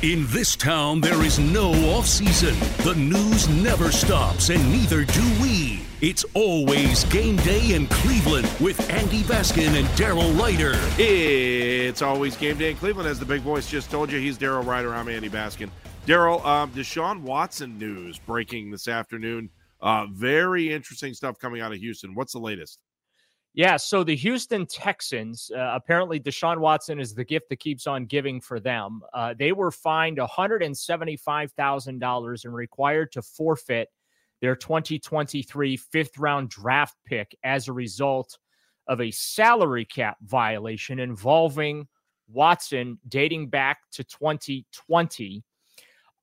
In this town, there is no off-season. The news never stops, and neither do we. It's always game day in Cleveland with Andy Baskin and Daryl Ryder. It's always game day in Cleveland, as the big voice just told you. He's Daryl Ryder. I'm Andy Baskin. Daryl, Deshaun Watson news breaking this afternoon. Very interesting stuff coming out of Houston. What's the latest? Yeah, so the Houston Texans, apparently Deshaun Watson is the gift that keeps on giving for them. They were fined $175,000 and required to forfeit their 2023 fifth-round draft pick as a result of a salary cap violation involving Watson dating back to 2020.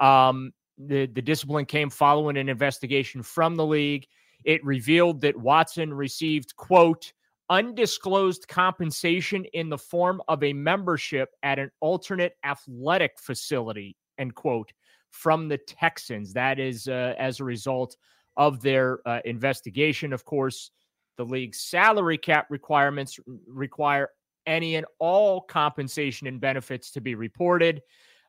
The discipline came following an investigation from the league. It revealed that Watson received, quote, undisclosed compensation in the form of a membership at an alternate athletic facility, end quote, from the Texans. That is as a result of their investigation. Of course, the league's salary cap requirements require any and all compensation and benefits to be reported.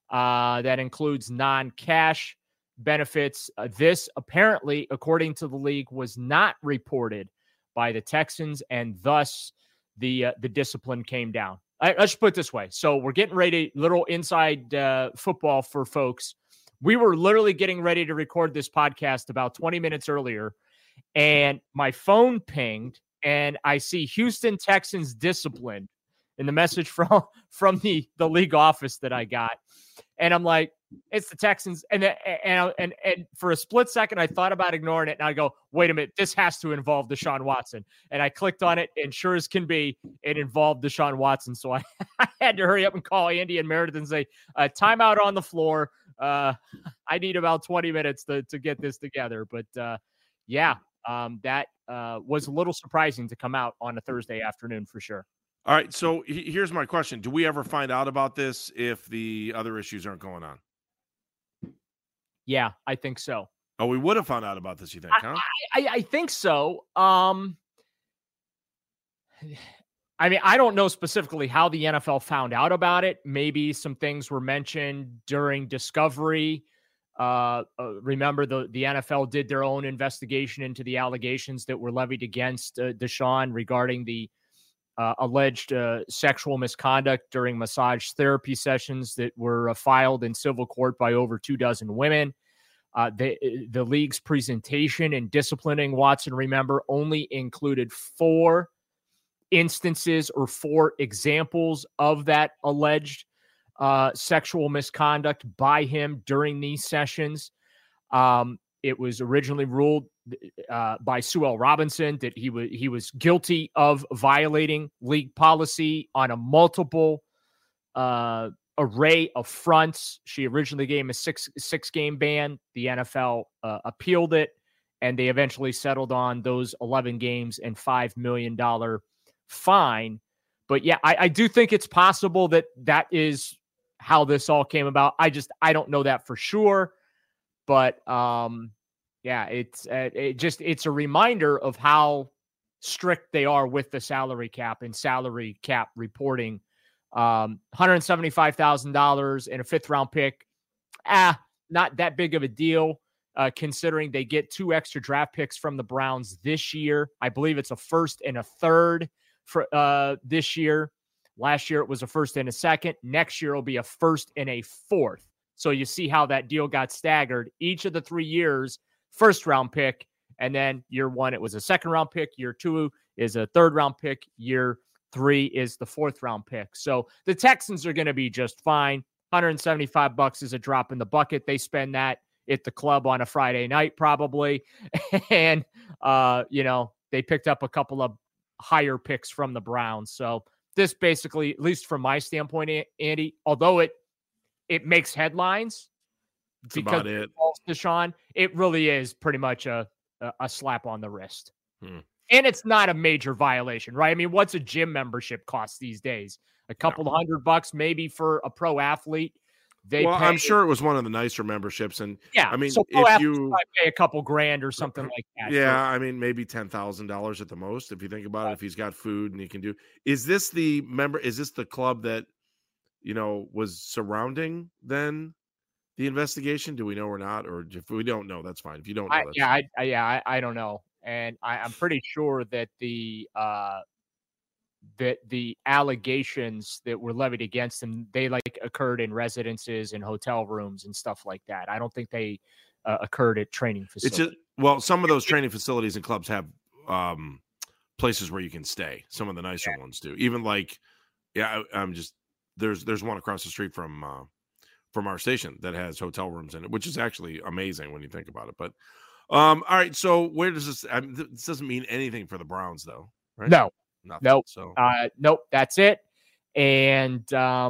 That includes non-cash benefits. This apparently, according to the league, was not reported by the Texans, and thus the discipline came down. Let's put it this way. So we're getting ready, little inside football for folks. We were literally getting ready to record this podcast about 20 minutes earlier, and my phone pinged, and I see Houston Texans disciplined in the message from the league office that I got. And I'm like, it's the Texans. And for a split second, I thought about ignoring it. And I go, wait a minute, this has to involve Deshaun Watson. And I clicked on it, and sure as can be, it involved Deshaun Watson. So I had to hurry up and call Andy and Meredith and say, timeout on the floor. I need about 20 minutes to get this together. But that was a little surprising to come out on a Thursday afternoon for sure. All right, so here's my question. Do we ever find out about this if the other issues aren't going on? Yeah, I think so. Oh, we would have found out about this, you think, huh? I think so. I mean, I don't know specifically how the NFL found out about it. Maybe some things were mentioned during discovery. Remember, the NFL did their own investigation into the allegations that were levied against Deshaun regarding the alleged sexual misconduct during massage therapy sessions that were filed in civil court by over 24 women. The league's presentation in disciplining Watson, remember, only included 4 instances or 4 examples of that alleged sexual misconduct by him during these sessions. It was originally ruled by Sue L. Robinson that he was guilty of violating league policy on a multiple array of fronts. She originally gave him a six-game ban. The NFL appealed it, and they eventually settled on those 11 games and $5 million fine. But yeah, I do think it's possible that that is how this all came about. I don't know that for sure, but yeah, it's a reminder of how strict they are with the salary cap and salary cap reporting. $175,000 and a fifth round pick. Not that big of a deal, considering they get two extra draft picks from the Browns this year. I believe it's a first and a third for this year. Last year, it was a first and a second. Next year, it'll be a first and a fourth. So you see how that deal got staggered. Each of the 3 years, first round pick, and then year one, it was a second round pick. Year two is a third round pick. Year three is the fourth round pick. So the Texans are going to be just fine. $175 is a drop in the bucket. They spend that at the club on a Friday night, probably. And, you know, they picked up a couple of higher picks from the Browns. So this basically, at least from my standpoint, Andy, although it makes headlines, that's because it falls to Deshaun, it really is pretty much a slap on the wrist. And it's not a major violation, right? I mean, what's a gym membership cost these days? A couple $100 maybe for a pro athlete. Well, I'm sure it was one of the nicer memberships. And yeah, I mean, so if you pay a couple grand or something like that. Yeah, so, I mean, maybe $10,000 at the most. If you think about it, if he's got food and he can do, is this the club that, you know, was surrounding then the investigation? Do we know or not? Or if we don't know, that's fine. If you don't know, I don't know. And I'm pretty sure that the allegations that were levied against them, they occurred in residences and hotel rooms and stuff like that. I don't think they occurred at training facilities. Some of those training facilities and clubs have places where you can stay. Some of the nicer ones do. Even there's one across the street from our station that has hotel rooms in it, which is actually amazing when you think about it. But all right. So where does this? I mean, this doesn't mean anything for the Browns, though, right? No. Nothing, nope. So. Nope. That's it. And I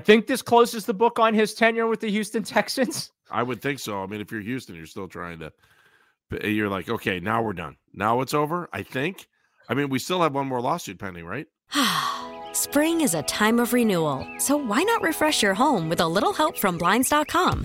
think this closes the book on his tenure with the Houston Texans. I would think so. I mean, if you're Houston, you're still you're like, okay, now we're done. Now it's over. I think. I mean, we still have one more lawsuit pending, right? Spring is a time of renewal. So why not refresh your home with a little help from Blinds.com?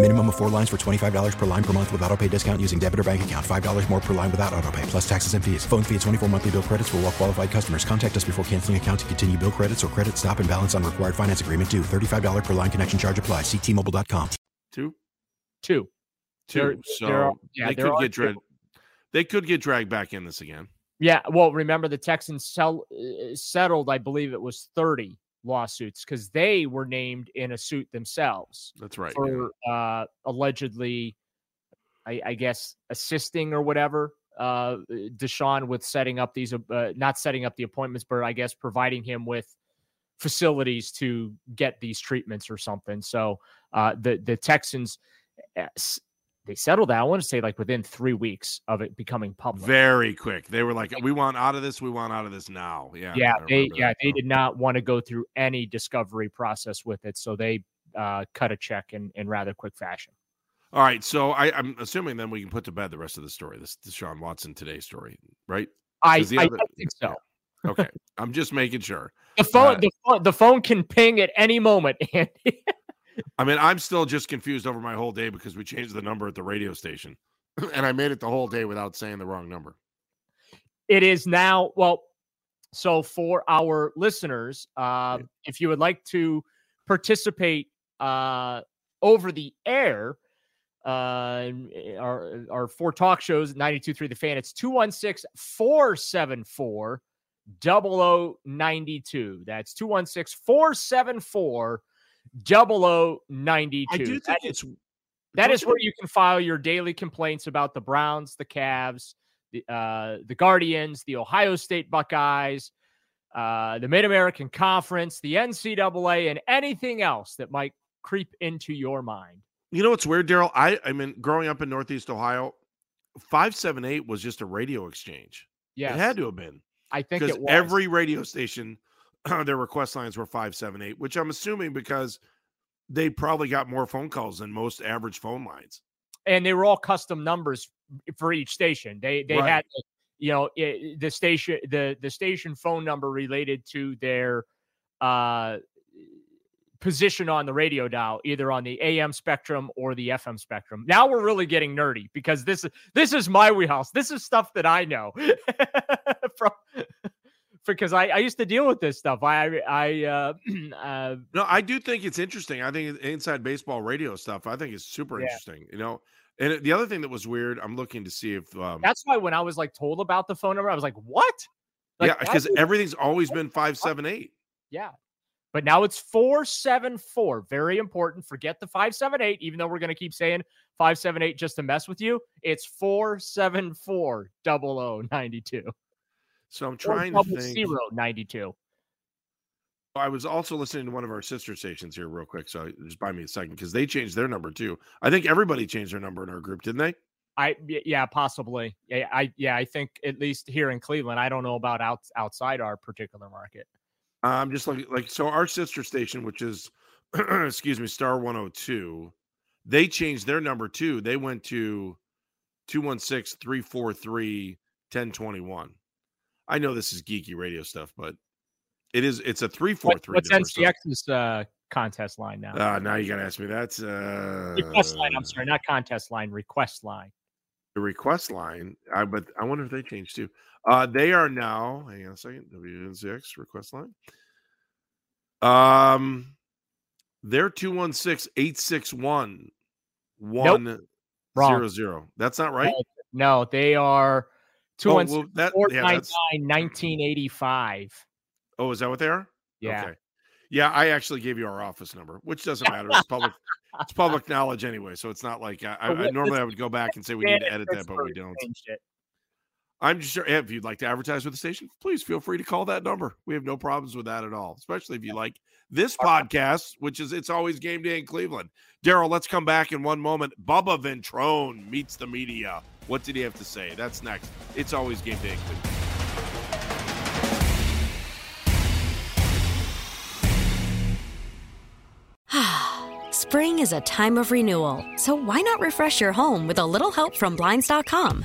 Minimum of 4 lines for $25 per line per month with autopay discount using debit or bank account. $5 more per line without autopay, plus taxes and fees. Phone fee at 24 monthly bill credits for well-qualified customers. Contact us before canceling account to continue bill credits or credit stop and balance on required finance agreement due. $35 per line connection charge applies. See T-Mobile.com. They could get dragged back in this again. Yeah, well, remember the Texans settled, I believe it was 30 lawsuits because they were named in a suit themselves. That's right. For allegedly, I guess, assisting or whatever, Deshaun with setting up these, not setting up the appointments, but I guess providing him with facilities to get these treatments or something. So the Texans, they settled that, I want to say, within 3 weeks of it becoming public. Very quick. They were like, we want out of this. We want out of this now. Yeah. Yeah. They did not want to go through any discovery process with it. So they cut a check in rather quick fashion. All right. So I'm assuming then we can put to bed the rest of the story. This Deshaun Watson today story, right? I don't think so. Yeah. Okay. I'm just making sure. The phone can ping at any moment, Andy. I mean, I'm still just confused over my whole day because we changed the number at the radio station, and I made it the whole day without saying the wrong number. It is now, well, so for our listeners, if you would like to participate over the air, our four talk shows at 92.3 The Fan, it's 216-474-0092. That's 216-474-0092. 0092. I do think that is where you can file your daily complaints about the Browns, the Cavs, the Guardians, the Ohio State Buckeyes, the Mid-American Conference, the NCAA, and anything else that might creep into your mind. You know what's weird, Daryl? I mean, growing up in Northeast Ohio, 578 was just a radio exchange. Yeah, it had to have been. I think it was. Because every radio station, their request lines were 578, which I'm assuming because they probably got more phone calls than most average phone lines. And they were all custom numbers for each station. They right. had, you know, the station phone number related to their position on the radio dial, either on the AM spectrum or the FM spectrum. Now we're really getting nerdy because this is my wheelhouse. This is stuff that I know because I used to deal with this stuff. No, I do think it's interesting. I think inside baseball radio stuff, I think is super interesting, you know? And the other thing that was weird, I'm looking to see if, that's why when I was like told about the phone number, I was like, what? Like, yeah. Cause everything's always been 578. Yeah. But now it's 474. Very important. Forget the 578, even though we're going to keep saying 578 just to mess with you. It's 474-0092. So I'm trying to think. 092. I was also listening to one of our sister stations here real quick. So just buy me a second because they changed their number too. I think everybody changed their number in our group, didn't they? Yeah, possibly. I think at least here in Cleveland. I don't know about outside our particular market. I'm just looking so our sister station, which is excuse me, Star 102, they changed their number too. They went to 216-343-1021. I know this is geeky radio stuff, but it's a 343. What's NCX's contest line now? Now you got to ask me. That's request line. I'm sorry, not contest line, request line. The request line. But I wonder if they changed too. They are now. Hang on a second. WNCX request line. They're 216-861-100. That's not right. No, they are. 216-499-1985. Oh, is that what they are? Yeah. Okay. Yeah, I actually gave you our office number, which doesn't matter. It's public. It's public knowledge anyway, so it's not like I normally would go back and say we need to edit that, but we don't. I'm sure if you'd like to advertise with the station, please feel free to call that number. We have no problems with that at all, especially if you like this podcast, which is It's Always Game Day in Cleveland. Daryl, let's come back in one moment. Bubba Ventrone meets the media. What did he have to say? That's next. It's Always Game Day in Cleveland. Spring is a time of renewal, so why not refresh your home with a little help from Blinds.com?